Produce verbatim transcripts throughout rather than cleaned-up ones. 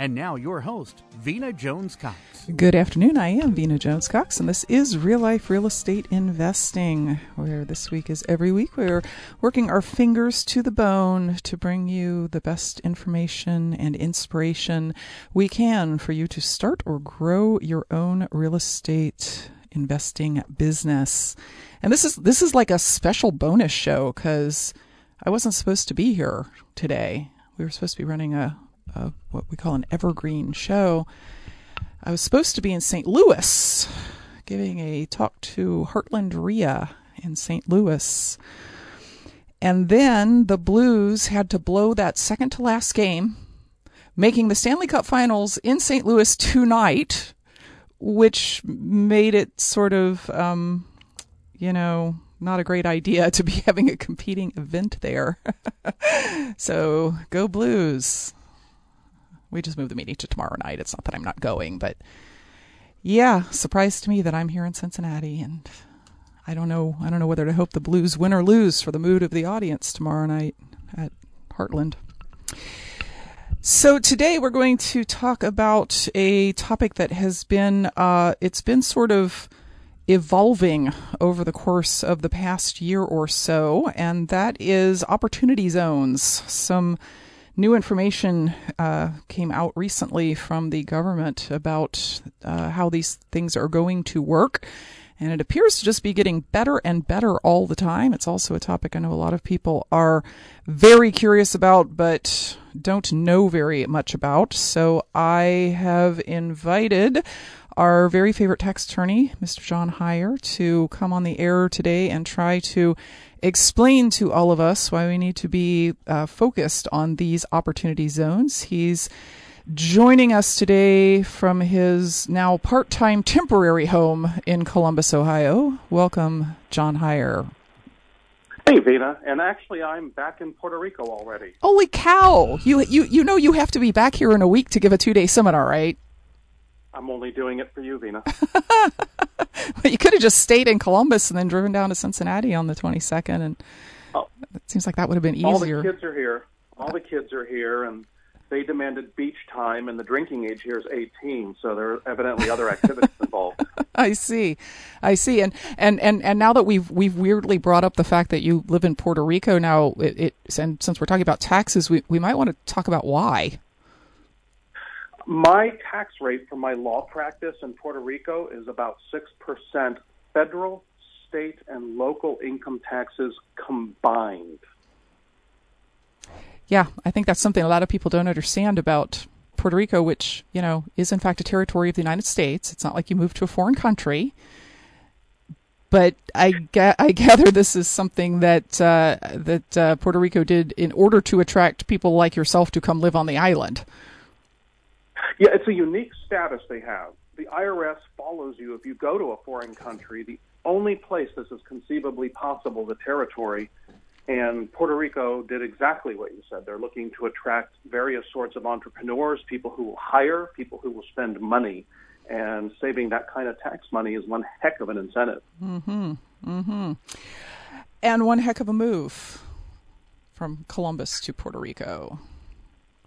And now your host, Vena Jones-Cox. Good afternoon. I am Vena Jones-Cox, and this is Real Life Real Estate Investing, where this week is every week. We're working our fingers to the bone to bring you the best information and inspiration we can for you to start or grow your own real estate investing business. And this is this is like a special bonus show because I wasn't supposed to be here today. We were supposed to be running a Uh, what we call an evergreen show. I was supposed to be in Saint Louis giving a talk to Heartland REIA in Saint Louis. And then the Blues had to blow that second to last game, making the Stanley Cup finals in Saint Louis tonight, which made it sort of, um, you know, not a great idea to be having a competing event there. So go Blues. We just moved the meeting to tomorrow night. It's not that I'm not going, but yeah, surprise to me that I'm here in Cincinnati, and I don't know, I don't know whether to hope the Blues win or lose for the mood of the audience tomorrow night at Heartland. So today we're going to talk about a topic that has been, uh, it's been sort of evolving over the course of the past year or so, and that is opportunity zones. Some new information uh, came out recently from the government about uh, how these things are going to work, and it appears to just be getting better and better all the time. It's also a topic I know a lot of people are very curious about but don't know very much about. So I have invited our very favorite tax attorney, Mister John Heyer, to come on the air today and try to explain to all of us why we need to be uh, focused on these opportunity zones. He's joining us today from his now part-time temporary home in Columbus, Ohio. Welcome, John Heyer. Hey, Vena. And actually, I'm back in Puerto Rico already. Holy cow! You you you know you have to be back here in a week to give a two-day seminar, right? I'm only doing it for you, Vena. But you could have just stayed in Columbus and then driven down to Cincinnati on the twenty-second, and oh, it seems like that would have been easier. All the kids are here. All the kids are here, and they demanded beach time, and the drinking age here is eighteen, so there are evidently other activities involved. I see. I see. And, and, and, and now that we've we've weirdly brought up the fact that you live in Puerto Rico now, it, it and since we're talking about taxes, we, we might want to talk about why. My tax rate for my law practice in Puerto Rico is about six percent federal, state, and local income taxes combined. Yeah, I think that's something a lot of people don't understand about Puerto Rico, which, you know, is in fact a territory of the United States. It's not like you move to a foreign country. But I, ga- I gather this is something that uh, that uh, Puerto Rico did in order to attract people like yourself to come live on the island. Yeah, it's a unique status they have. The I R S follows you if you go to a foreign country. The only place this is conceivably possible, the territory, and Puerto Rico did exactly what you said. They're looking to attract various sorts of entrepreneurs, people who will hire, people who will spend money, and saving that kind of tax money is one heck of an incentive. Mm-hmm, mm-hmm. And one heck of a move from Columbus to Puerto Rico.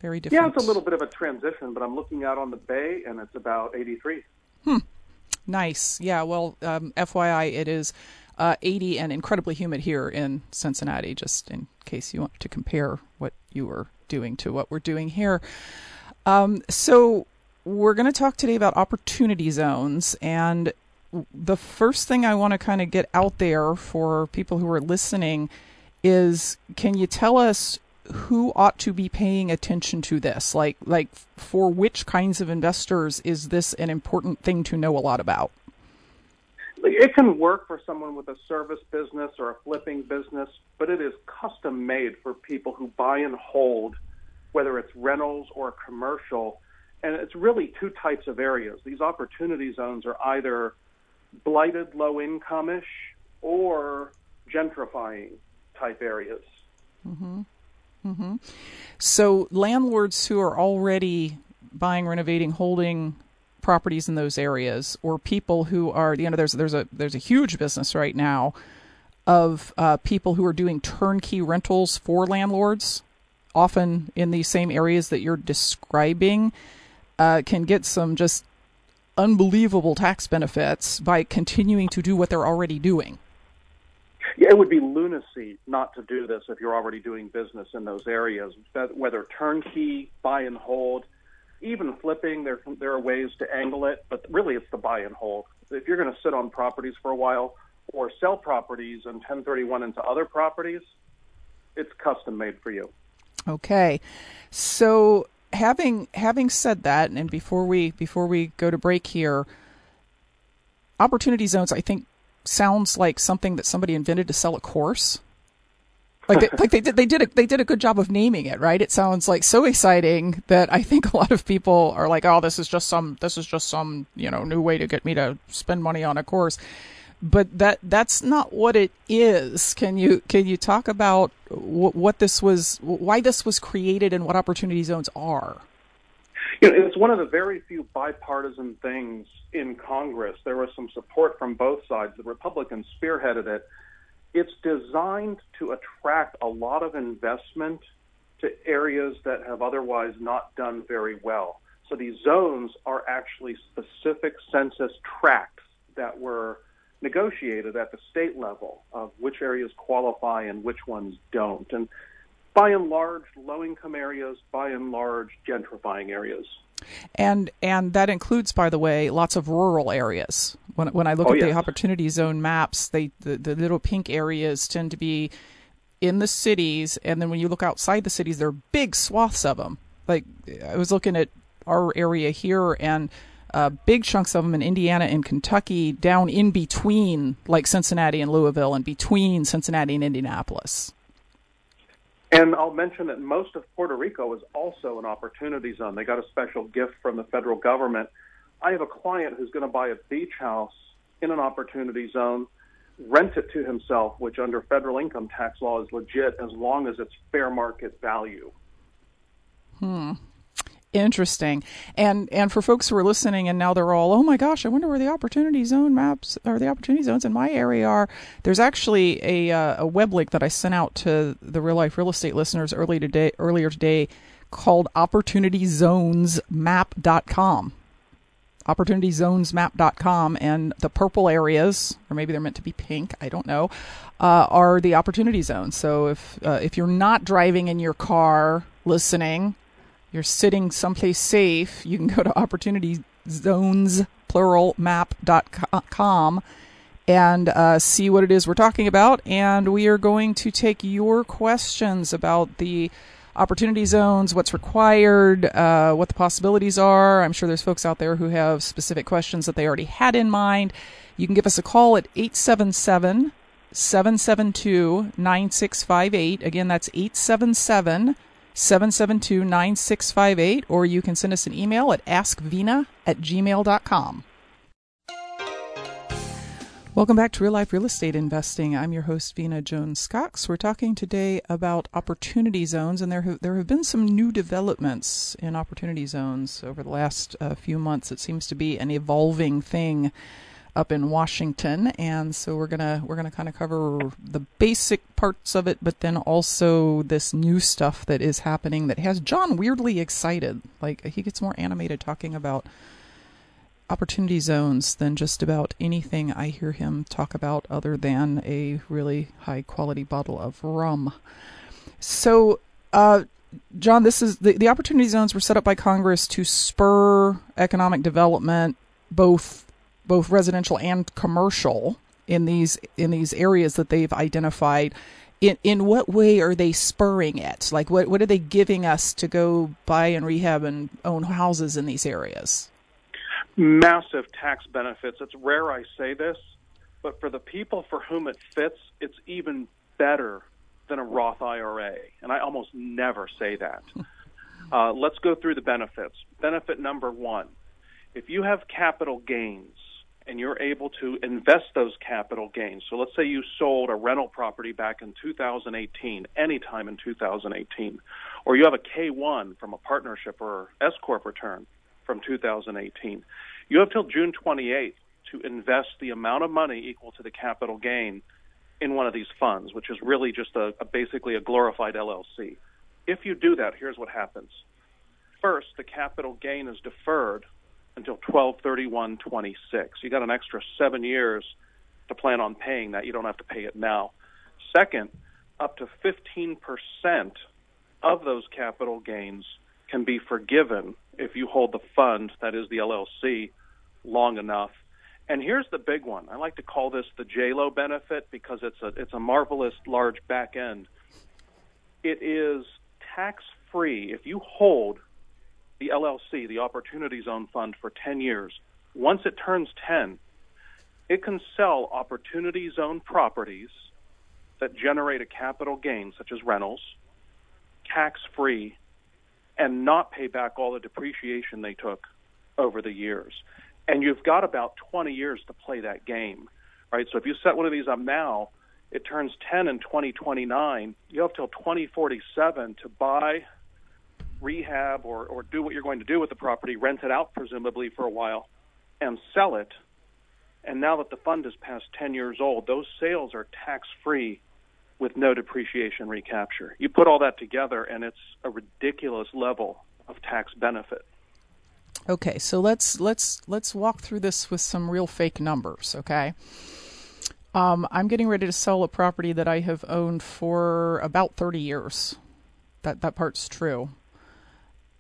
Very different. Yeah, it's a little bit of a transition, but I'm looking out on the bay, and it's about eighty-three. Hmm. Nice. Yeah, well, um, F Y I, it is uh, eighty and incredibly humid here in Cincinnati, just in case you want to compare what you were doing to what we're doing here. Um, so we're going to talk today about opportunity zones, and the first thing I want to kind of get out there for people who are listening is, can you tell us who ought to be paying attention to this? Like, like for which kinds of investors is this an important thing to know a lot about? It can work for someone with a service business or a flipping business, but it is custom made for people who buy and hold, whether it's rentals or commercial. And it's really two types of areas. These opportunity zones are either blighted, low-income-ish, or gentrifying type areas. Mm-hmm. Mm-hmm. So landlords who are already buying, renovating, holding properties in those areas, or people who are, you know, there's there's a there's a huge business right now of uh, people who are doing turnkey rentals for landlords, often in these same areas that you're describing, uh, can get some just unbelievable tax benefits by continuing to do what they're already doing. Yeah, it would be lunacy not to do this if you're already doing business in those areas, whether turnkey, buy and hold, even flipping. There, there are ways to angle it, but really it's the buy and hold. If you're going to sit on properties for a while or sell properties and ten thirty-one into other properties, it's custom made for you. Okay. So having having said that, and before we before we go to break here, opportunity zones, I think, sounds like something that somebody invented to sell a course. Like they, like they did they did a, they did a good job of naming it, right? It sounds like so exciting that I think a lot of people are like, "Oh, this is just some this is just some, you know, new way to get me to spend money on a course." But that that's not what it is. Can you can you talk about wh- what this was, why this was created, and what opportunity zones are? You know, it's one of the very few bipartisan things in Congress. There was some support from both sides. The Republicans spearheaded it. It's designed to attract a lot of investment to areas that have otherwise not done very well. So these zones are actually specific census tracts that were negotiated at the state level of which areas qualify and which ones don't. And by and large, low-income areas, by and large, gentrifying areas. And and that includes, by the way, lots of rural areas. When when I look oh, at yes. the Opportunity Zone maps, they the, the little pink areas tend to be in the cities, and then when you look outside the cities, there are big swaths of them. Like, I was looking at our area here, and Uh, big chunks of them in Indiana and Kentucky, down in between, like Cincinnati and Louisville, and between Cincinnati and Indianapolis. And I'll mention that most of Puerto Rico is also an opportunity zone. They got a special gift from the federal government. I have a client who's going to buy a beach house in an opportunity zone, rent it to himself, which under federal income tax law is legit as long as it's fair market value. Hmm. Interesting. And and for folks who are listening and now they're all, oh my gosh, I wonder where the opportunity zone maps or the opportunity zones in my area are. There's actually a uh, a web link that I sent out to the Real Life Real Estate listeners early today, earlier today called Opportunity Zones Map dot com. Opportunity Zones Map dot com, and the purple areas, or maybe they're meant to be pink, I don't know, uh, are the opportunity zones. So if uh, if you're not driving in your car listening, you're sitting someplace safe, you can go to Opportunity Zones Plural Map dot com and uh, see what it is we're talking about. And we are going to take your questions about the opportunity zones, what's required, uh, what the possibilities are. I'm sure there's folks out there who have specific questions that they already had in mind. You can give us a call at eight seven seven, seven seven two, nine six five eight. Again, that's eight seven seven, seven seven two, nine six five eight, or you can send us an email at ask vena at gmail dot com. Welcome back to Real Life Real Estate Investing. I'm your host, Vena Jones-Cox. We're talking today about opportunity zones, and there have, there have been some new developments in opportunity zones over the last uh, few months. It seems to be an evolving thing up in Washington, and so we're gonna we're gonna kind of cover the basic parts of it, but then also this new stuff that is happening that has John weirdly excited. Like, he gets more animated talking about opportunity zones than just about anything I hear him talk about, other than a really high quality bottle of rum. So, uh, John, this is the, the opportunity zones were set up by Congress to spur economic development, both both residential and commercial in these in these areas that they've identified, in in what way are they spurring it? Like, what, what are they giving us to go buy and rehab and own houses in these areas? Massive tax benefits. It's rare I say this, but for the people for whom it fits, it's even better than a Roth I R A. And I almost never say that. Uh, let's go through the benefits. Benefit number one, if you have capital gains and you're able to invest those capital gains, so let's say you sold a rental property back in two thousand eighteen, anytime in two thousand eighteen, or you have a K one from a partnership or S-Corp return from two thousand eighteen, you have till June twenty-eighth to invest the amount of money equal to the capital gain in one of these funds, which is really just a, a basically a glorified L L C. If you do that, here's what happens. First, the capital gain is deferred until twelve thirty-one twenty-six. You got an extra seven years to plan on paying that. You don't have to pay it now. Second, up to fifteen percent of those capital gains can be forgiven if you hold the fund, that is the L L C, long enough. And here's the big one. I like to call this the J-Lo benefit because it's a it's a marvelous large back end. It is tax-free if you hold the L L C, the Opportunity Zone Fund, for ten years. Once it turns ten, it can sell Opportunity Zone properties that generate a capital gain, such as rentals, tax-free, and not pay back all the depreciation they took over the years. And you've got about twenty years to play that game, right? So if you set one of these up now, it turns ten in twenty twenty-nine. You have till twenty forty-seven to buy, rehab, or, or do what you're going to do with the property, rent it out presumably for a while, and sell it. And now that the fund is past ten years old, those sales are tax-free with no depreciation recapture. You put all that together, and it's a ridiculous level of tax benefit. Okay, so let's let's let's walk through this with some real fake numbers, okay? Um, I'm getting ready to sell a property that I have owned for about thirty years. That that part's true.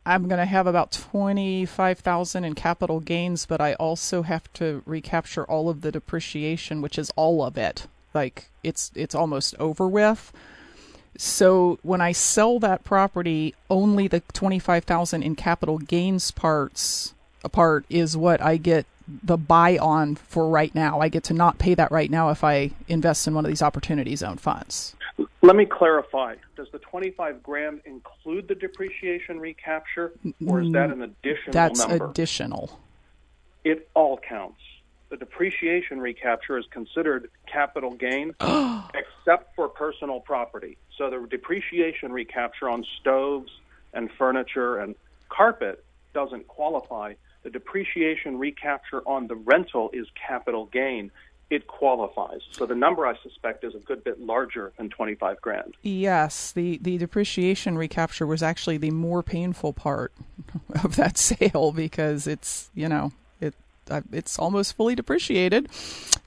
I'm going to have about twenty-five thousand dollars in capital gains, but I also have to recapture all of the depreciation, which is all of it. Like, it's it's almost over with. So when I sell that property, only the twenty-five thousand dollars in capital gains parts part is what I get the buy on for right now. I get to not pay that right now if I invest in one of these Opportunity Zone funds. Let me clarify. Does the twenty-five grand include the depreciation recapture, or is that an additional That's number? That's additional. It all counts. The depreciation recapture is considered capital gain except for personal property. So the depreciation recapture on stoves and furniture and carpet doesn't qualify. The depreciation recapture on the rental is capital gain. It qualifies. So the number, I suspect, is a good bit larger than twenty-five grand. Yes, the, the depreciation recapture was actually the more painful part of that sale because it's, you know, it it's almost fully depreciated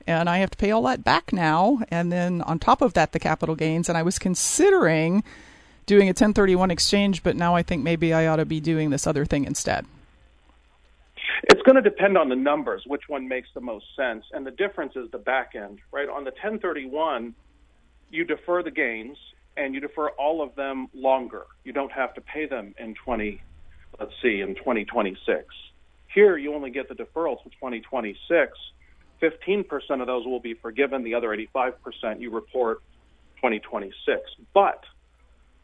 and I have to pay all that back now. And then on top of that, the capital gains. And I was considering doing a ten thirty-one exchange, but now I think maybe I ought to be doing this other thing instead. It's going to depend on the numbers, which one makes the most sense. And the difference is the back end, right? On the ten thirty-one, you defer the gains and you defer all of them longer. You don't have to pay them in twenty, let's see, in twenty twenty-six. Here, you only get the deferrals for twenty twenty-six. fifteen percent of those will be forgiven. The other eighty-five percent you report twenty twenty-six. But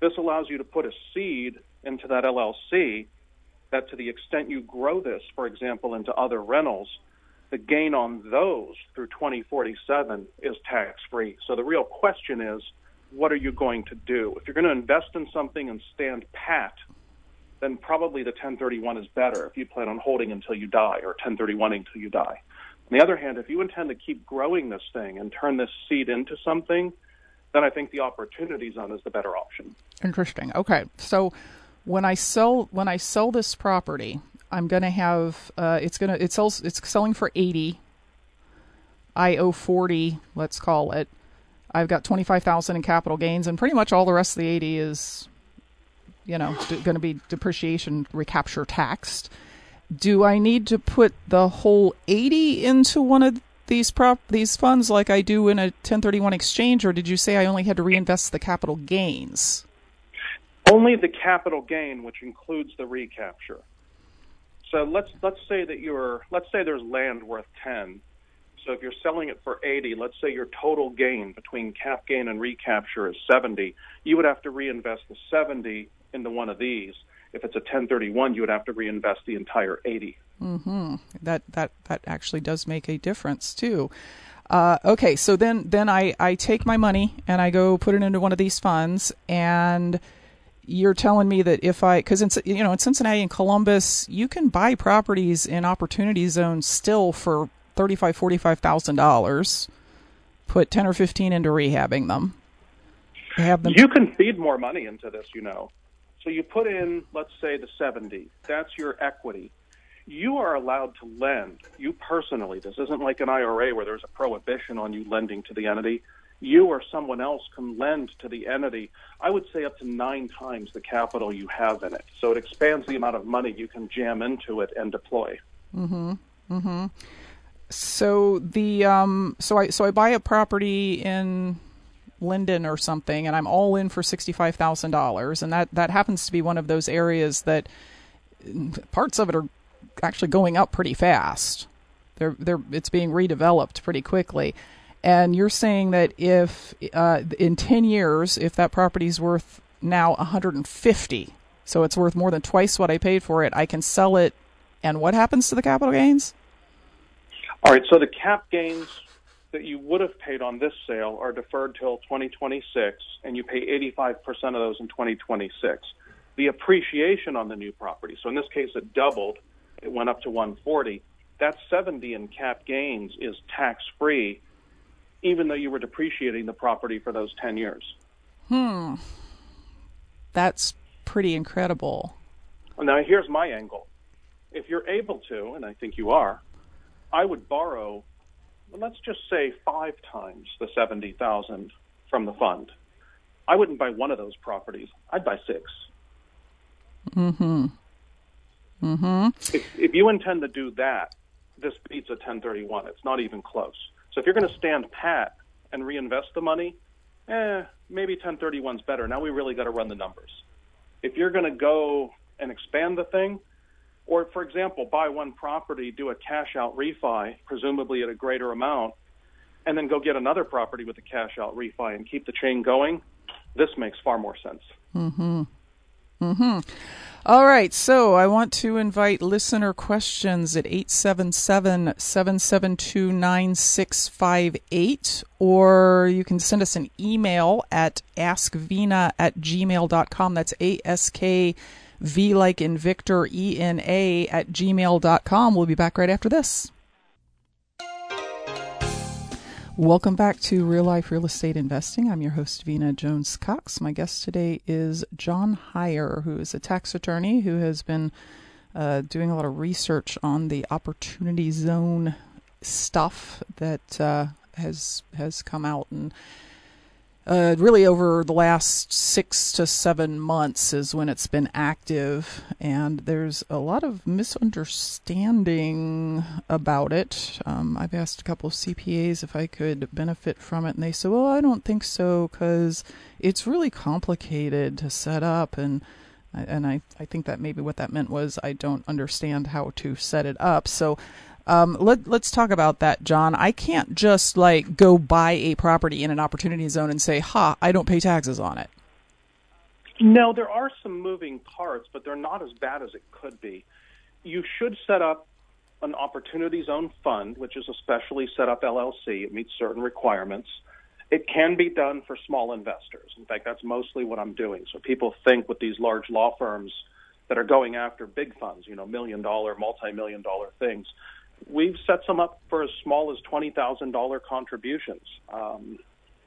this allows you to put a seed into that L L C that to the extent you grow this, for example, into other rentals, the gain on those through twenty forty-seven is tax-free. So the real question is, what are you going to do? If you're going to invest in something and stand pat, then probably the ten thirty-one is better if you plan on holding until you die or ten thirty-one until you die. On the other hand, if you intend to keep growing this thing and turn this seed into something, then I think the Opportunity Zone is the better option. Interesting. Okay. So When I sell when I sell this property, I'm gonna have uh, it's gonna it sells it's selling for eighty. I owe forty, let's call it. I've got twenty five thousand in capital gains, and pretty much all the rest of the eighty is, you know, d- going to be depreciation recapture taxed. do I need to put the whole eighty into one of these prop these funds like I do in a ten thirty-one exchange, or did you say I only had to reinvest the capital gains? Only the capital gain, which includes the recapture. So let's let's say that you're let's say there's land worth ten. So if you're selling it for eighty, let's say your total gain between cap gain and recapture is seventy, you would have to reinvest the seventy into one of these. If it's a ten thirty-one, you would have to reinvest the entire eighty. Mm-hmm. That that that actually does make a difference too. Uh, okay, so then then I, I take my money and I go put it into one of these funds, and you're telling me that if I, because it's, you know, in Cincinnati and Columbus, you can buy properties in Opportunity Zones still for thirty-five thousand dollars, forty-five thousand dollars, put ten or fifteen into rehabbing them. Have them. You can feed more money into this, you know. So you put in, let's say, the seventy. That's your equity. You are allowed to lend. You personally, this isn't like an I R A where there's a prohibition on you lending to the entity. You or someone else can lend to the entity, I would say up to nine times the capital you have in it. So it expands the amount of money you can jam into it and deploy. Mm-hmm. Mm-hmm. So the um, so I so I buy a property in Linden or something, and I'm all in for sixty-five thousand dollars, and that that happens to be one of those areas that parts of it are actually going up pretty fast. They're they're it's being redeveloped pretty quickly, and you're saying that if uh, in ten years, if that property's worth now one hundred and fifty, so it's worth more than twice what I paid for it, I can sell it, and what happens to the capital gains? All right, so the cap gains that you would have paid on this sale are deferred till twenty twenty-six, and you pay eighty-five percent of those in twenty twenty-six. The appreciation on the new property, so in this case it doubled, it went up to one forty. That seventy in cap gains is tax-free, even though you were depreciating the property for those ten years. Hmm. That's pretty incredible. Now, here's my angle. If you're able to, and I think you are, I would borrow, let's just say, five times the seventy thousand dollars from the fund. I wouldn't buy one of those properties. I'd buy six. Mm-hmm. Mm-hmm. If, if you intend to do that, this beats a ten thirty-one. It's not even close. So if you're going to stand pat and reinvest the money, eh, maybe ten thirty-one's better. Now we really got to run the numbers. If you're going to go and expand the thing, or, for example, buy one property, do a cash-out refi, presumably at a greater amount, and then go get another property with a cash-out refi and keep the chain going, this makes far more sense. Mm-hmm. Mm-hmm. All right, so I want to invite listener questions at eight seven seven, seven seven two, nine six five eight, or you can send us an email at askvena at gmail dot com. That's A S K V like in Victor, E N A at gmail dot com. We'll be back right after this. Welcome back to Real Life Real Estate Investing. I'm your host, Vena Jones-Cox. My guest today is John Heyer, who is a tax attorney who has been uh, doing a lot of research on the Opportunity Zone stuff that uh, has has come out, and Uh, really over the last six to seven months is when it's been active, and there's a lot of misunderstanding about it. Um, I've asked a couple of C P As if I could benefit from it, and they said, well, I don't think so because it's really complicated to set up, and and I, I think that maybe what that meant was I don't understand how to set it up. So Um, let, let's talk about that, John. I can't just, like, go buy a property in an Opportunity Zone and say, ha, I don't pay taxes on it. No, there are some moving parts, but they're not as bad as it could be. You should set up an Opportunity Zone fund, which is a specially set up L L C. It meets certain requirements. It can be done for small investors. In fact, that's mostly what I'm doing. So people think with these large law firms that are going after big funds, you know, million-dollar, multi-million-dollar things, we've set some up for as small as twenty thousand dollars contributions. Um,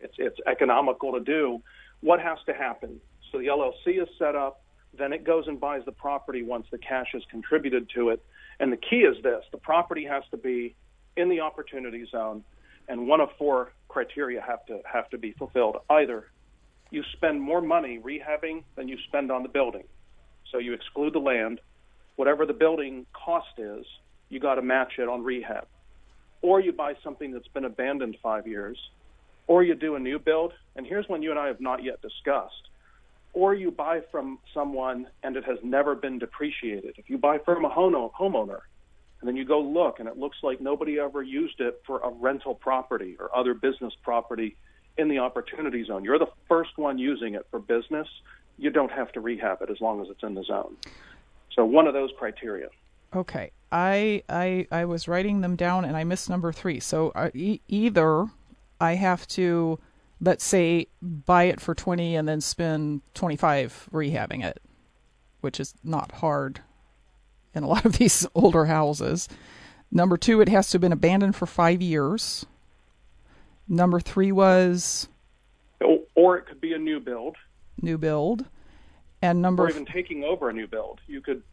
it's, it's economical to do. What has to happen? So the L L C is set up, then it goes and buys the property once the cash is contributed to it. And the key is this: the property has to be in the Opportunity Zone, and one of four criteria have to have to be fulfilled. Either you spend more money rehabbing than you spend on the building, so you exclude the land. whatever the building cost is, you got to match it on rehab. Or you buy something that's been abandoned five years, or you do a new build, and here's one you and I have not yet discussed, or you buy from someone and it has never been depreciated. If you buy from a homeowner, and then you go look, and it looks like nobody ever used it for a rental property or other business property in the Opportunity Zone. You're the first one using it for business. You don't have to rehab it as long as it's in the zone. So one of those criteria. Okay. I I, I was writing them down, and I missed number three. So uh, e- either I have to, let's say, buy it for twenty and then spend twenty-five rehabbing it, which is not hard in a lot of these older houses. Number two, it has to have been abandoned for five years. Number three was? Or it could be a new build. New build. And number or even f- taking over a new build. You could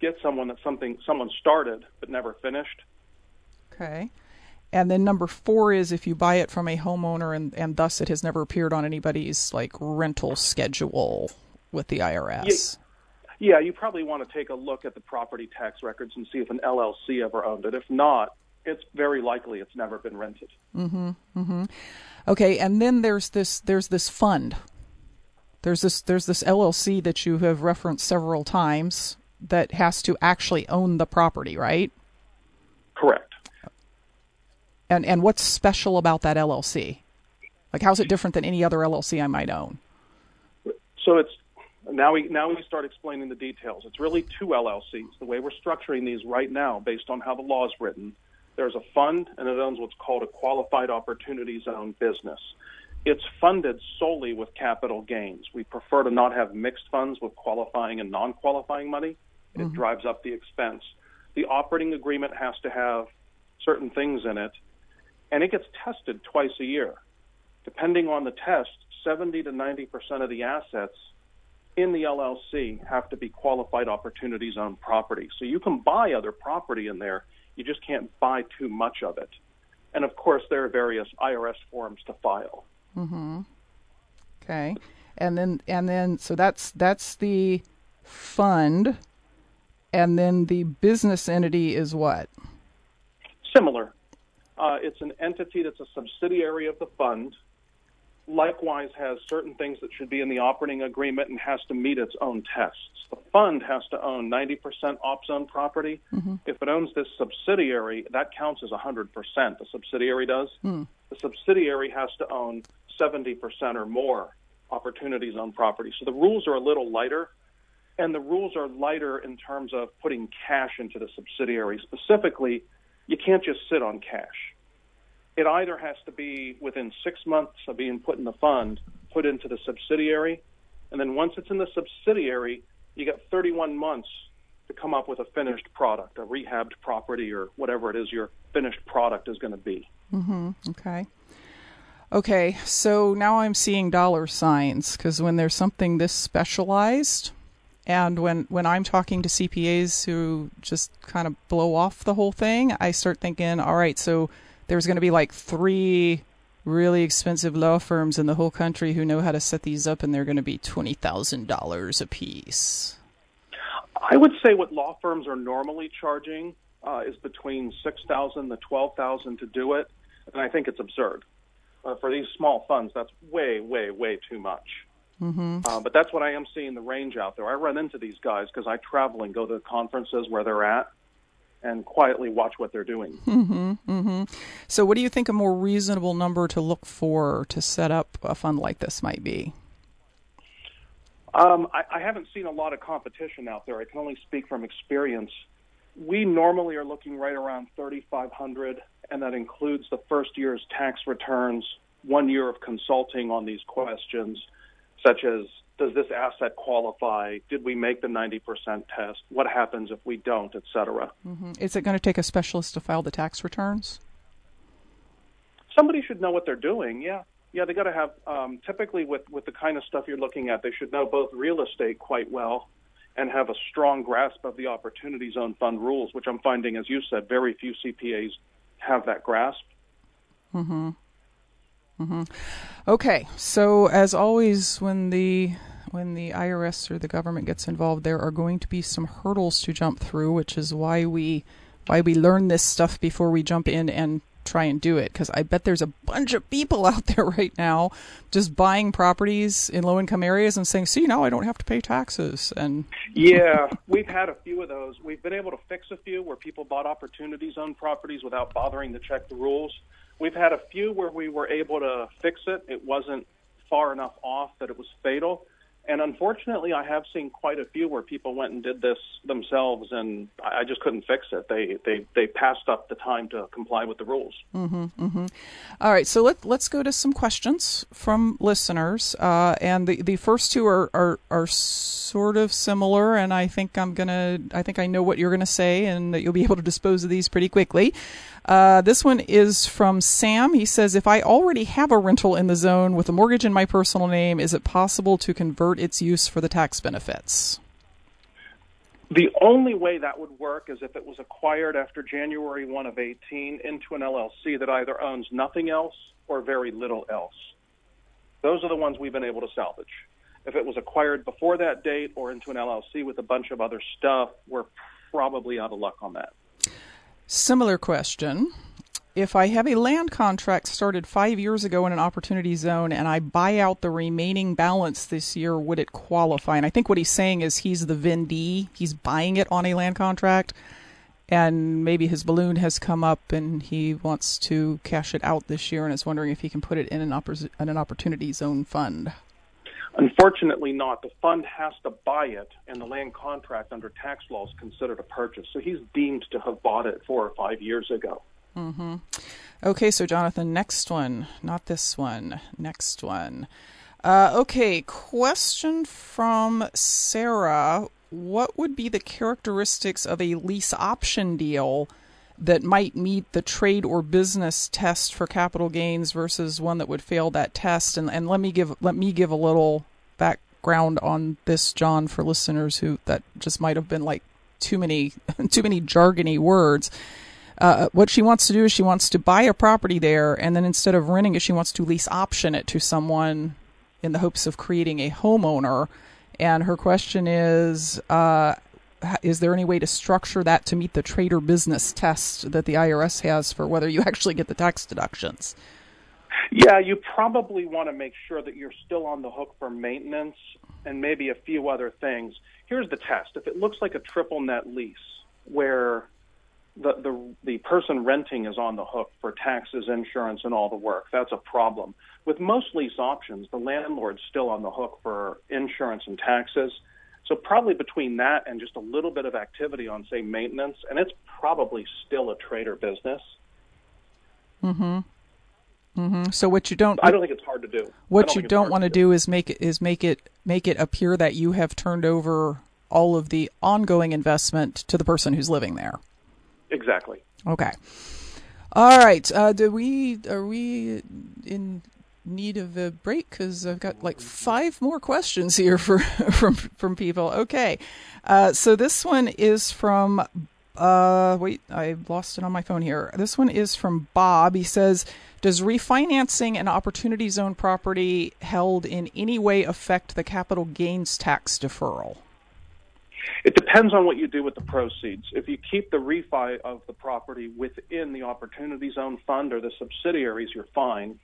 get someone that something someone started but never finished. Okay. And then number four is if you buy it from a homeowner and, and thus it has never appeared on anybody's like rental schedule with the I R S. Yeah, yeah, you probably want to take a look at the property tax records and see if an L L C ever owned it. If not, it's very likely it's never been rented. Mm-hmm, mm-hmm. Okay, and then there's this there's this fund. There's this there's this L L C that you have referenced several times that has to actually own the property, right? Correct. And and what's special about that L L C? Like, how's it different than any other L L C I might own? So it's now we now we start explaining the details. It's really two L L Cs. The way we're structuring these right now, based on how the law is written, there's a fund, and it owns what's called a qualified opportunity zone business. It's funded solely with capital gains. We prefer to not have mixed funds with qualifying and non-qualifying money. It mm-hmm. drives up the expense. The operating agreement has to have certain things in it, and it gets tested twice a year. Depending on the test, seventy to ninety percent of the assets in the L L C have to be qualified opportunity zone property. So you can buy other property in there. You just can't buy too much of it. And, of course, there are various I R S forms to file. Mm-hmm. Okay. And then, and then, so that's, that's the fund. And then the business entity is what? Similar. Uh, it's an entity that's a subsidiary of the fund. Likewise has certain things that should be in the operating agreement and has to meet its own tests. The fund has to own ninety percent op-zone property. Mm-hmm. If it owns this subsidiary, that counts as one hundred percent. The subsidiary does. Mm. The subsidiary has to own seventy percent or more opportunity zone property. So the rules are a little lighter, and the rules are lighter in terms of putting cash into the subsidiary. Specifically, you can't just sit on cash. It either has to be within six months of being put in the fund, put into the subsidiary, and then once it's in the subsidiary, you got thirty-one months to come up with a finished product, a rehabbed property, or whatever it is your finished product is going to be. Mm-hmm. Okay. Okay, so now I'm seeing dollar signs, because when there's something this specialized, and when, when I'm talking to C P As who just kind of blow off the whole thing, I start thinking, all right, so there's going to be like three really expensive law firms in the whole country who know how to set these up, and they're going to be twenty thousand dollars a piece. I would say what law firms are normally charging uh, is between six thousand dollars to twelve thousand dollars to do it, and I think it's absurd. Uh, for these small funds, that's way, way, way too much. Mm-hmm. Uh, but that's what I am seeing the range out there. I run into these guys because I travel and go to the conferences where they're at, and quietly watch what they're doing. Mm-hmm, mm-hmm. So what do you think a more reasonable number to look for to set up a fund like this might be? Um, I, I haven't seen a lot of competition out there. I can only speak from experience. We normally are looking right around thirty-five hundred dollars, and that includes the first year's tax returns, one year of consulting on these questions, such as, does this asset qualify? Did we make the ninety percent test? What happens if we don't, et cetera? Mm-hmm. Is it going to take a specialist to file the tax returns? Somebody should know what they're doing, yeah. Yeah, they got to have, um, typically with, with the kind of stuff you're looking at, they should know both real estate quite well and have a strong grasp of the Opportunity Zone fund rules, which I'm finding, as you said, very few C P As have that grasp. Mm-hmm. Mm-hmm. Okay, so as always, when the when the I R S or the government gets involved, there are going to be some hurdles to jump through, which is why we why we learn this stuff before we jump in and try and do it, because I bet there's a bunch of people out there right now just buying properties in low-income areas and saying, see, now I don't have to pay taxes. And yeah, we've had a few of those. We've been able to fix a few where people bought opportunities on properties without bothering to check the rules. We've had a few where we were able to fix it. It wasn't far enough off that it was fatal. And unfortunately, I have seen quite a few where people went and did this themselves, and I just couldn't fix it. They they, they passed up the time to comply with the rules. Mm-hmm, mm-hmm. All right, so let, let's go to some questions from listeners. Uh, and the, the first two are, are, are sort of similar, and I think I'm gonna I think I know what you're gonna say, and that you'll be able to dispose of these pretty quickly. Uh, this one is from Sam. He says, if I already have a rental in the zone with a mortgage in my personal name, is it possible to convert its use for the tax benefits? The only way that would work is if it was acquired after January first of eighteen into an L L C that either owns nothing else or very little else. Those are the ones we've been able to salvage. If it was acquired before that date or into an L L C with a bunch of other stuff, we're probably out of luck on that. Similar question. If I have a land contract started five years ago in an opportunity zone and I buy out the remaining balance this year, would it qualify? And I think what he's saying is he's the vendee. He's buying it on a land contract, and maybe his balloon has come up and he wants to cash it out this year and is wondering if he can put it in an, oppor- in an opportunity zone fund. Unfortunately not. The fund has to buy it, and the land contract under tax law is considered a purchase. So he's deemed to have bought it four or five years ago. Mm-hmm. Okay, so Jonathan, next one. Not this one. Next one. Uh, okay, question from Sarah. What would be the characteristics of a lease option deal that might meet the trade or business test for capital gains versus one that would fail that test? And, and let me give let me give a little background on this, John, for listeners who that just might have been like too many too many jargony words. Uh, what she wants to do is she wants to buy a property there, and then instead of renting it, she wants to lease option it to someone in the hopes of creating a homeowner. And her question is, uh, is there any way to structure that to meet the trade or business test that the I R S has for whether you actually get the tax deductions? Yeah, you probably want to make sure that you're still on the hook for maintenance and maybe a few other things. Here's the test. If it looks like a triple net lease where the the, the person renting is on the hook for taxes, insurance, and all the work, that's a problem. With most lease options, the landlord's still on the hook for insurance and taxes. So probably between that and just a little bit of activity on, say, maintenance, and it's probably still a trade or business. Mm-hmm. Mm-hmm. So what you don't I don't think it's hard to do. What you don't want to do is make it is make it make it appear that you have turned over all of the ongoing investment to the person who's living there. Exactly. Okay. All right. Uh, do we are we in need of a break, because I've got like five more questions here for from from people. Okay, uh, so this one is from uh, wait, I lost it on my phone here. This one is from Bob. He says, "Does refinancing an opportunity zone property held in any way affect the capital gains tax deferral?" It depends on what you do with the proceeds. If you keep the refi of the property within the opportunity zone fund or the subsidiaries, you're fine.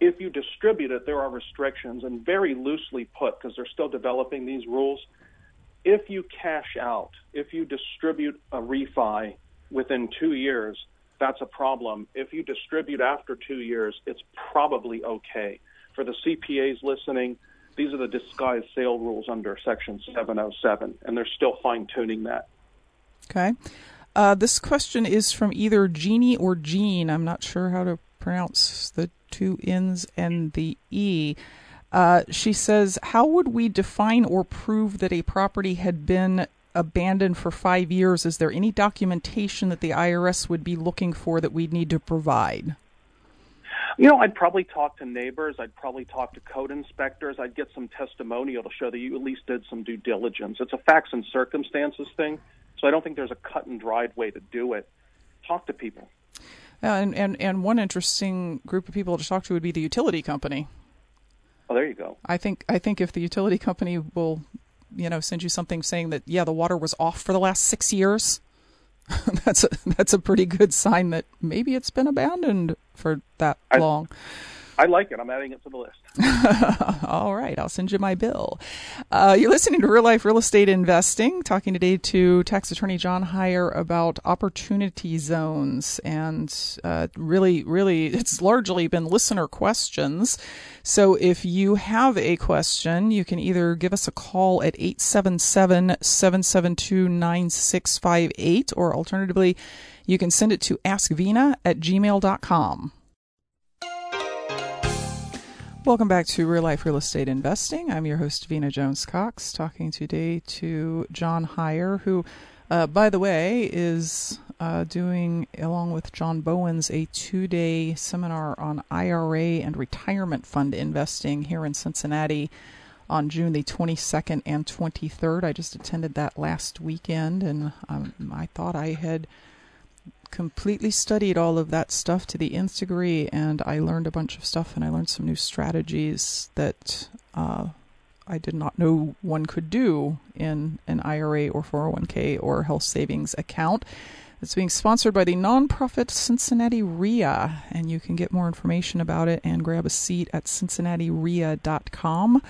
If you distribute it, there are restrictions, and very loosely put, because they're still developing these rules. If you cash out, if you distribute a refi within two years, that's a problem. If you distribute after two years, it's probably okay. For the C P As listening, these are the disguised sale rules under Section seven oh seven, and they're still fine-tuning that. Okay. Uh, this question is from either Jeannie or Jean. I'm not sure how to pronounce the two N's and the E. Uh, she says, how would we define or prove that a property had been abandoned for five years? Is there any documentation that the I R S would be looking for that we'd need to provide? You know, I'd probably talk to neighbors. I'd probably talk to code inspectors. I'd get some testimonial to show that you at least did some due diligence. It's a facts and circumstances thing, so I don't think there's a cut-and-dried way to do it. Talk to people. Uh, and, and, and one interesting group of people to talk to would be the utility company. Oh, there you go. I think I think if the utility company will, you know, send you something saying that, yeah, the water was off for the last six years, that's a, that's a pretty good sign that maybe it's been abandoned for that I, long. I like it. I'm adding it to the list. All right. I'll send you my bill. Uh, you're listening to Real Life Real Estate Investing, talking today to tax attorney John Heyer about opportunity zones. And uh, really, really, it's largely been listener questions. So if you have a question, you can either give us a call at eight seven seven, seven seven two, nine six five eight, or alternatively, you can send it to ask vena at gmail dot com. Welcome back to Real Life Real Estate Investing. I'm your host, Vena Jones-Cox, talking today to John Heyer, who, uh, by the way, is uh, doing, along with John Bowen's, a two-day seminar on I R A and retirement fund investing here in Cincinnati on June the twenty-second and twenty-third. I just attended that last weekend, and um, I thought I had completely studied all of that stuff to the nth degree, and I learned a bunch of stuff, and I learned some new strategies that uh, I did not know one could do in an I R A or four oh one k or health savings account. It's being sponsored by the nonprofit Cincinnati REIA, and you can get more information about it and grab a seat at Cincinnati R E I A dot com.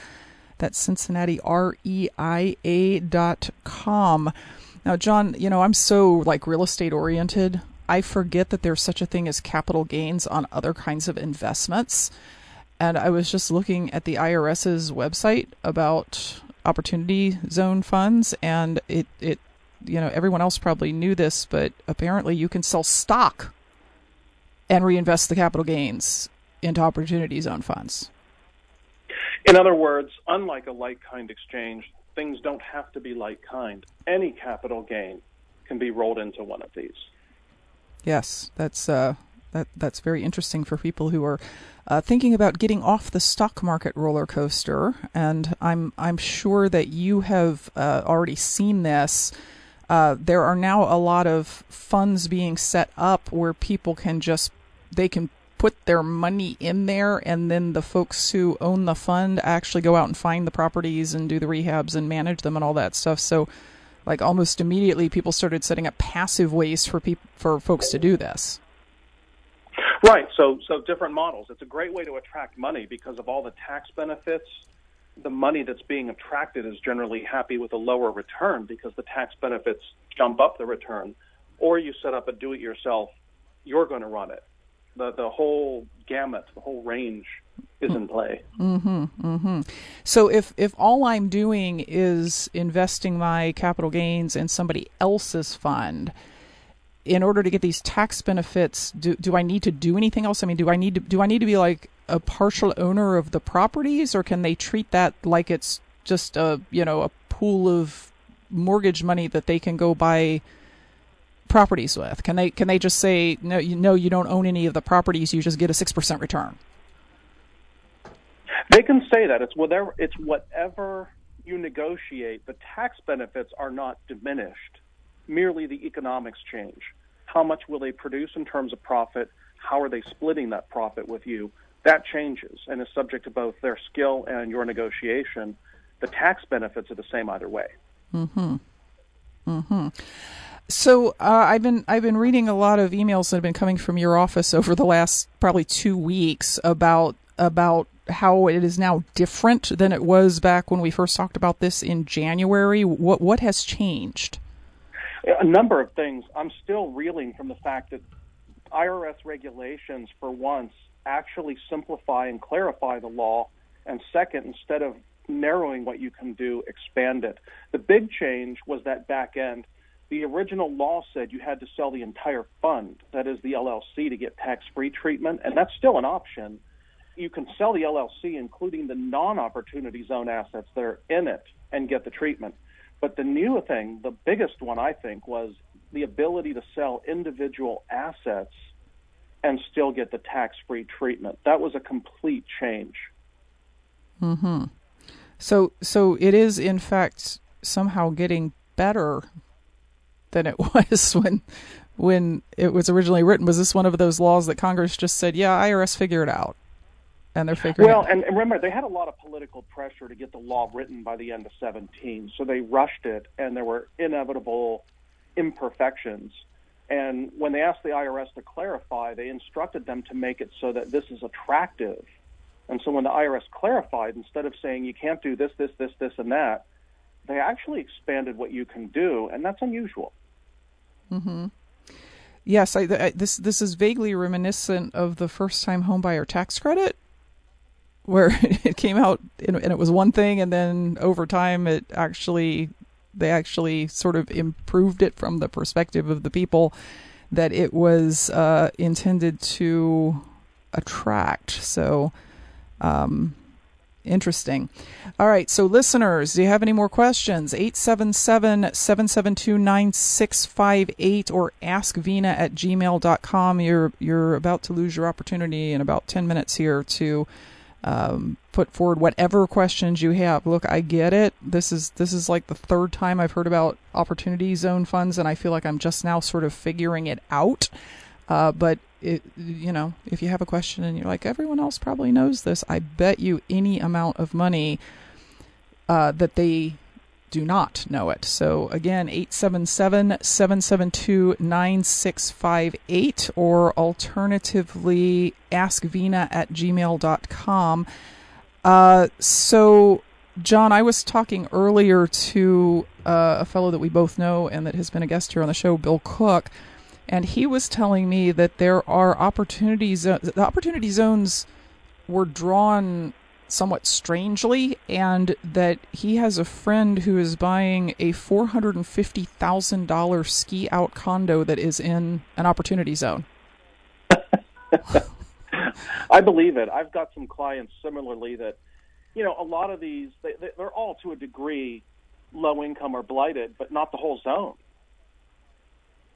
That's Cincinnati R E I A dot com. Now, John, you know, I'm so, like, real estate oriented. I forget that there's such a thing as capital gains on other kinds of investments. And I was just looking at the I R S's website about opportunity zone funds, and it, it, you know, everyone else probably knew this, but apparently you can sell stock and reinvest the capital gains into opportunity zone funds. In other words, unlike a like-kind exchange, things don't have to be like kind. Any capital gain can be rolled into one of these. Yes, that's uh, that that's very interesting for people who are uh, thinking about getting off the stock market roller coaster. And I'm I'm sure that you have uh, already seen this. Uh, there are now a lot of funds being set up where people can just they can put their money in there, and then the folks who own the fund actually go out and find the properties and do the rehabs and manage them and all that stuff. So, like, almost immediately people started setting up passive ways for people, for folks to do this. Right. So, so different models. It's a great way to attract money because of all the tax benefits. The money that's being attracted is generally happy with a lower return because the tax benefits jump up the return. Or you set up a do-it-yourself, you're going to run it. The, the whole gamut, the whole range is in play. Mm-hmm, mm-hmm. So if, if all I'm doing is investing my capital gains in somebody else's fund, in order to get these tax benefits, do, do I need to do anything else? I mean, do I need to do I need to be like a partial owner of the properties, or can they treat that like it's just a, you know, a pool of mortgage money that they can go buy properties with? Can they can they just say, no, you know, you don't own any of the properties, you just get a six percent return? They can say that. It's whatever it's whatever you negotiate. The tax benefits are not diminished. Merely the economics change. How much will they produce in terms of profit? How are they splitting that profit with you? That changes and is subject to both their skill and your negotiation. The tax benefits are the same either way. Mm-hmm. Mm-hmm. So uh, I've been I've been reading a lot of emails that have been coming from your office over the last probably two weeks about about how it is now different than it was back when we first talked about this in January. What what has changed? A number of things. I'm still reeling from the fact that I R S regulations, for once, actually simplify and clarify the law, and second, instead of narrowing what you can do, expand it. The big change was that back end. The original law said you had to sell the entire fund, that is the L L C, to get tax-free treatment, and that's still an option. You can sell the L L C, including the non-opportunity zone assets that are in it, and get the treatment. But the new thing, the biggest one, I think, was the ability to sell individual assets and still get the tax-free treatment. That was a complete change. Mm-hmm. So, so it is, in fact, somehow getting better than it was when when it was originally written. Was this one of those laws that Congress just said, yeah, I R S, figure it out? and they're figuring well, it out. Well, and remember, they had a lot of political pressure to get the law written by the end of seventeen, so they rushed it, and there were inevitable imperfections. And when they asked the I R S to clarify, they instructed them to make it so that this is attractive. And so when the I R S clarified, instead of saying you can't do this, this, this, this, and that, they actually expanded what you can do, and that's unusual. Mm-hmm. Yes, I, I, this this is vaguely reminiscent of the first-time homebuyer tax credit, where it came out and, and it was one thing, and then over time, it actually they actually sort of improved it from the perspective of the people that it was uh, intended to attract. So, um, interesting. All right, so listeners, do you have any more questions? eight seven seven, seven seven two, nine six five eight or ask vena at gmail dot com. You're, you're about to lose your opportunity in about ten minutes here to um, put forward whatever questions you have. Look, I get it. This is this is like the third time I've heard about opportunity zone funds, and I feel like I'm just now sort of figuring it out. Uh, but it, you know, if you have a question and you're like, everyone else probably knows this, I bet you any amount of money uh, that they do not know it. So again, eight seven seven, seven seven two, nine six five eight or alternatively ask vena at gmail dot com. Uh, so John, I was talking earlier to uh, a fellow that we both know and that has been a guest here on the show, Bill Cook. And he was telling me that there are opportunity zones. The opportunity zones were drawn somewhat strangely, and that he has a friend who is buying a four hundred fifty thousand dollars ski-out condo that is in an opportunity zone. I believe it. I've got some clients similarly that, you know, a lot of these, they, they're all to a degree low income or blighted, but not the whole zone.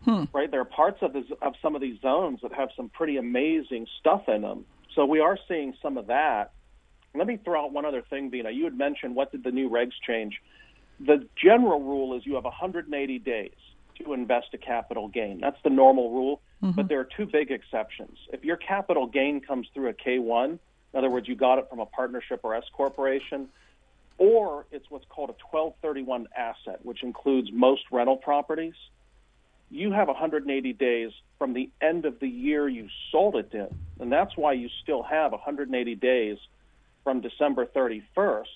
Hmm. Right, there are parts of this, of some of these zones that have some pretty amazing stuff in them. So we are seeing some of that. Let me throw out one other thing, Vena. You had mentioned what did the new regs change. The general rule is you have one hundred eighty days to invest a capital gain. That's the normal rule, mm-hmm. but there are two big exceptions. If your capital gain comes through a K one, in other words, you got it from a partnership or S-corporation, or it's what's called a twelve thirty-one asset, which includes most rental properties, you have one hundred eighty days from the end of the year you sold it in. And that's why you still have one hundred eighty days from December thirty-first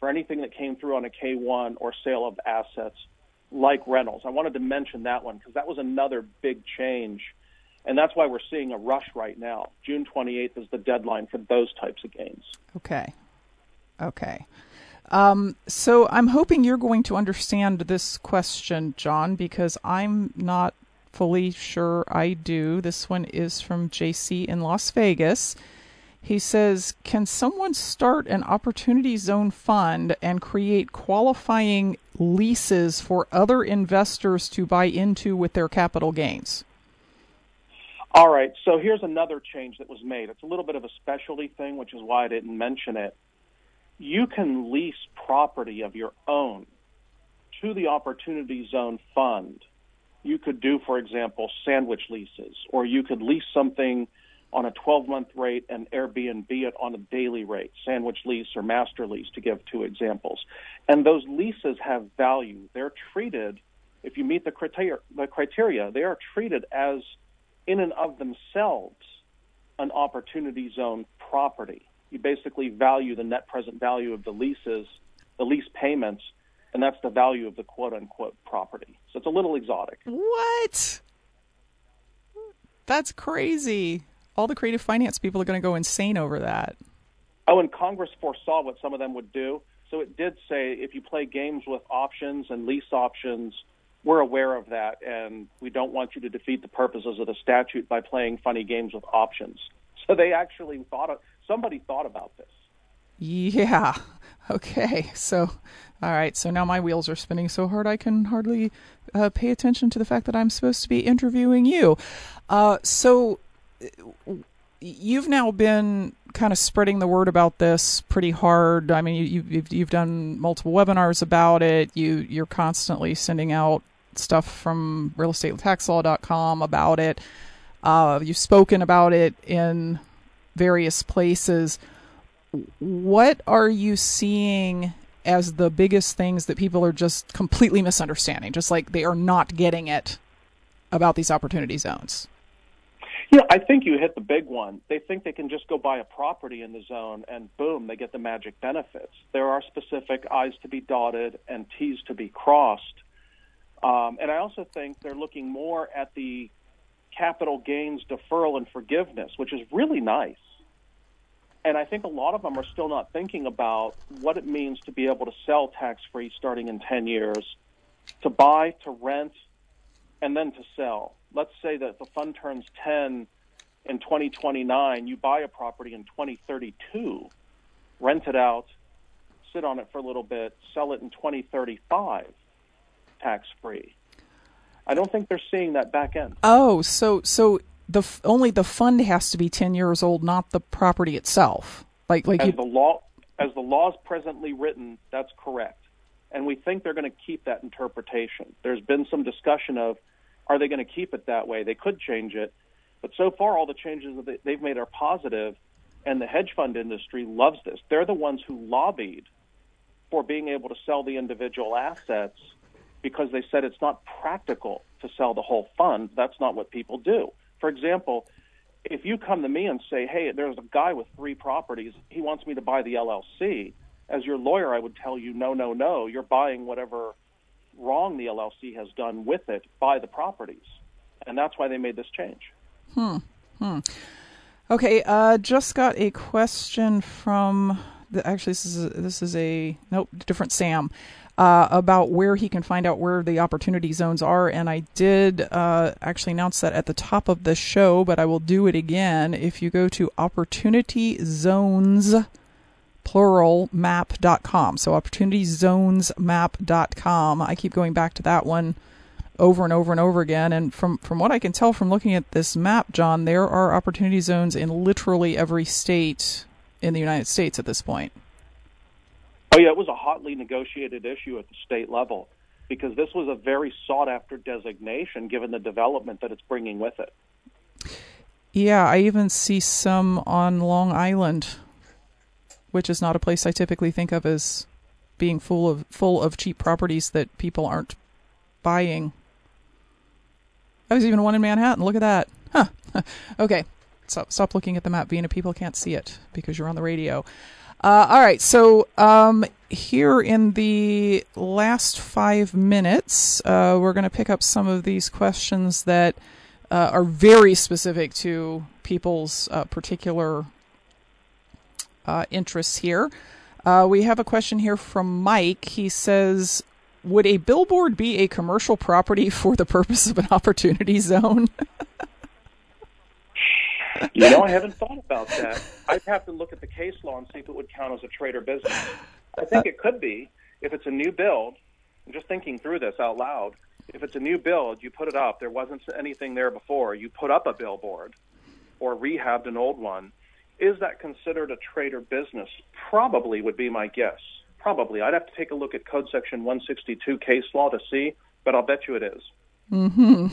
for anything that came through on a K one or sale of assets like rentals. I wanted to mention that one because that was another big change. And that's why we're seeing a rush right now. June twenty-eighth is the deadline for those types of gains. Okay. Okay. Um, so I'm hoping you're going to understand this question, John, because I'm not fully sure I do. This one is from J C in Las Vegas. He says, can someone start an opportunity zone fund and create qualifying leases for other investors to buy into with their capital gains? All right. So here's another change that was made. It's a little bit of a specialty thing, which is why I didn't mention it. You can lease property of your own to the Opportunity Zone Fund. You could do, for example, sandwich leases, or you could lease something on a twelve-month rate and Airbnb it on a daily rate, sandwich lease or master lease, to give two examples. And those leases have value. They're treated, if you meet the criteria, the criteria, they are treated as, in and of themselves, an Opportunity Zone property. You basically value the net present value of the leases, the lease payments, and that's the value of the quote-unquote property. So it's a little exotic. What? That's crazy. All the creative finance people are going to go insane over that. Oh, and Congress foresaw what some of them would do. So it did say if you play games with options and lease options, we're aware of that, and we don't want you to defeat the purposes of the statute by playing funny games with options. So they actually thought of... Somebody thought about this. Yeah. Okay. So, all right. So now my wheels are spinning so hard I can hardly uh, pay attention to the fact that I'm supposed to be interviewing you. Uh, so you've now been kind of spreading the word about this pretty hard. I mean, you, you've, you've done multiple webinars about it. You, you're constantly sending out stuff from real estate tax law dot com about it. Uh, you've spoken about it in... various places, what are you seeing as the biggest things that people are just completely misunderstanding, just like they are not getting it about these opportunity zones? Yeah, I think you hit the big one. They think they can just go buy a property in the zone and boom, they get the magic benefits. There are specific I's to be dotted and T's to be crossed. Um, and I also think they're looking more at the capital gains deferral and forgiveness, which is really nice. And I think a lot of them are still not thinking about what it means to be able to sell tax-free starting in ten years, to buy, to rent, and then to sell. Let's say that the fund turns ten in twenty twenty-nine, you buy a property in twenty thirty-two, rent it out, sit on it for a little bit, sell it in twenty thirty-five, tax-free. I don't think they're seeing that back end. Oh, so so the only the fund has to be ten years old, not the property itself. Like like as you... the law as the law is presently written, that's correct. And we think they're going to keep that interpretation. There's been some discussion of, are they going to keep it that way? They could change it. But so far, all the changes that they've made are positive, and the hedge fund industry loves this. They're the ones who lobbied for being able to sell the individual assets because they said it's not practical to sell the whole fund. That's not what people do. For example, if you come to me and say, hey, there's a guy with three properties, he wants me to buy the L L C, as your lawyer, I would tell you, no, no, no, you're buying whatever wrong the L L C has done with it by the properties. And that's why they made this change. Hmm. hmm. Okay. Uh, just got a question from the, actually, this is a, this is a, nope, different Sam, uh, about where he can find out where the opportunity zones are. And I did uh, actually announce that at the top of the show, but I will do it again. If you go to Opportunity Zones, plural, map dot com. So Opportunity Zones Map dot com. I keep going back to that one over and over and over again. And from, from what I can tell from looking at this map, John, there are opportunity zones in literally every state in the United States at this point. Oh, yeah, it was a hotly negotiated issue at the state level because this was a very sought-after designation given the development that it's bringing with it. Yeah, I even see some on Long Island, which is not a place I typically think of as being full of full of cheap properties that people aren't buying. I was even one in Manhattan. Look at that. Huh. Okay. Stop, stop looking at the map, Vena. People can't see it because you're on the radio. Uh, all right. So um, here in the last five minutes, uh, we're going to pick up some of these questions that uh, are very specific to people's uh, particular Uh, interests here. Uh, we have a question here from Mike. He says, would a billboard be a commercial property for the purpose of an opportunity zone? You know, I haven't thought about that. I'd have to look at the case law and see if it would count as a trade or business. I think it could be if it's a new build. I'm just thinking through this out loud. If it's a new build, you put it up. There wasn't anything there before. You put up a billboard or rehabbed an old one. Is that considered a trade or business? Probably would be my guess. Probably. I'd have to take a look at Code Section one sixty-two case law to see, but I'll bet you it is. Mm-hmm.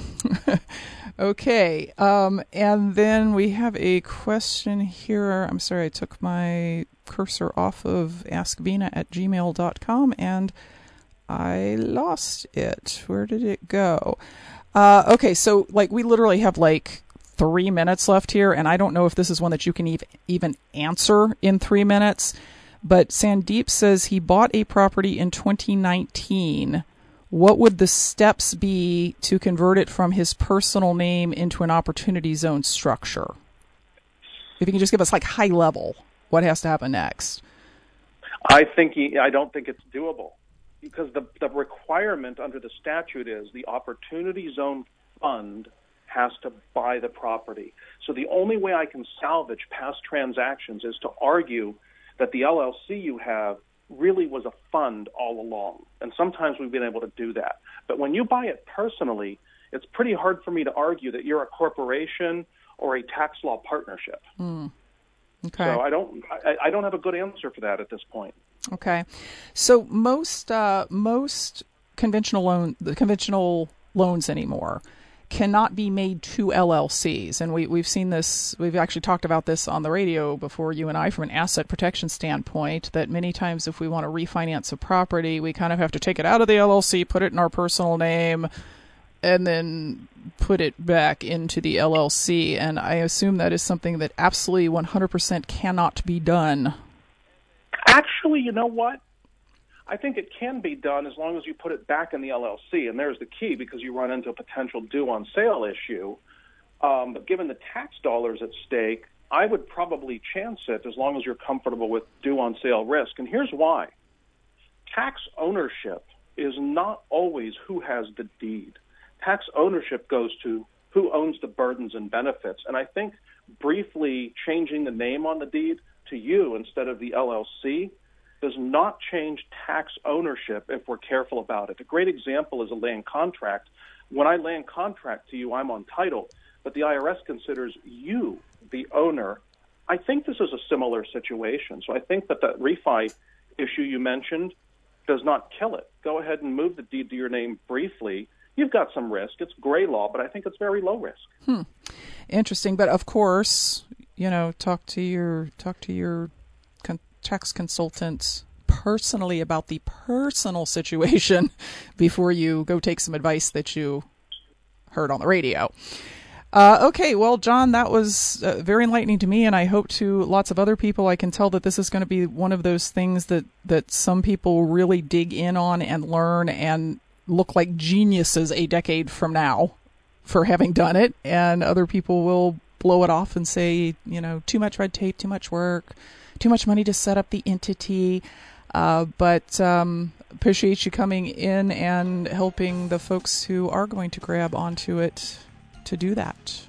Okay. Um, and then we have a question here. I'm sorry, I took my cursor off of askvena at gmail dot com, and I lost it. Where did it go? Uh, okay, so like we literally have like three minutes left here, and I don't know if this is one that you can ev- even answer in three minutes, but Sandeep says he bought a property in twenty nineteen. What would the steps be to convert it from his personal name into an opportunity zone structure? If you can just give us like high level, what has to happen next? I think he, I don't think it's doable because the, the requirement under the statute is the opportunity zone fund has to buy the property. So the only way I can salvage past transactions is to argue that the L L C you have really was a fund all along. And sometimes we've been able to do that. But when you buy it personally, it's pretty hard for me to argue that you're a corporation or a tax law partnership. Mm. Okay. So I don't, I, I don't have a good answer for that at this point. Okay. So most, uh, most conventional loan, the conventional loans anymore cannot be made to L L Cs. And we, we've seen this, we've actually talked about this on the radio before, you and I, from an asset protection standpoint, that many times if we want to refinance a property, we kind of have to take it out of the L L C, put it in our personal name, and then put it back into the L L C. And I assume that is something that absolutely one hundred percent cannot be done. Actually, you know what? I think it can be done as long as you put it back in the L L C, and there's the key, because you run into a potential due-on-sale issue. Um, but given the tax dollars at stake, I would probably chance it as long as you're comfortable with due-on-sale risk. And here's why. Tax ownership is not always who has the deed. Tax ownership goes to who owns the burdens and benefits. And I think briefly changing the name on the deed to you instead of the L L C does not change tax ownership if we're careful about it. A great example is a land contract. When I land contract to you, I'm on title, but the I R S considers you the owner. I think this is a similar situation. So I think that that refi issue you mentioned does not kill it. Go ahead and move the deed to your name briefly. You've got some risk. It's gray law, but I think it's very low risk. Hmm. Interesting. But of course, you know, talk to your talk to your con- tax consultants personally about the personal situation before you go take some advice that you heard on the radio. Uh, okay, well, John, that was uh, very enlightening to me, and I hope to lots of other people. I can tell that this is going to be one of those things that, that some people really dig in on and learn and look like geniuses a decade from now for having done it, and other people will blow it off and say, you know, too much red tape, too much work, too much money to set up the entity. Uh, but um, appreciate you coming in and helping the folks who are going to grab onto it to do that.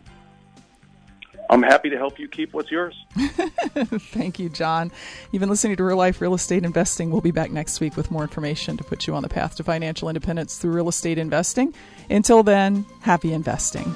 I'm happy to help you keep what's yours. Thank you, John. You've been listening to Real Life Real Estate Investing. We'll be back next week with more information to put you on the path to financial independence through real estate investing. Until then, happy investing.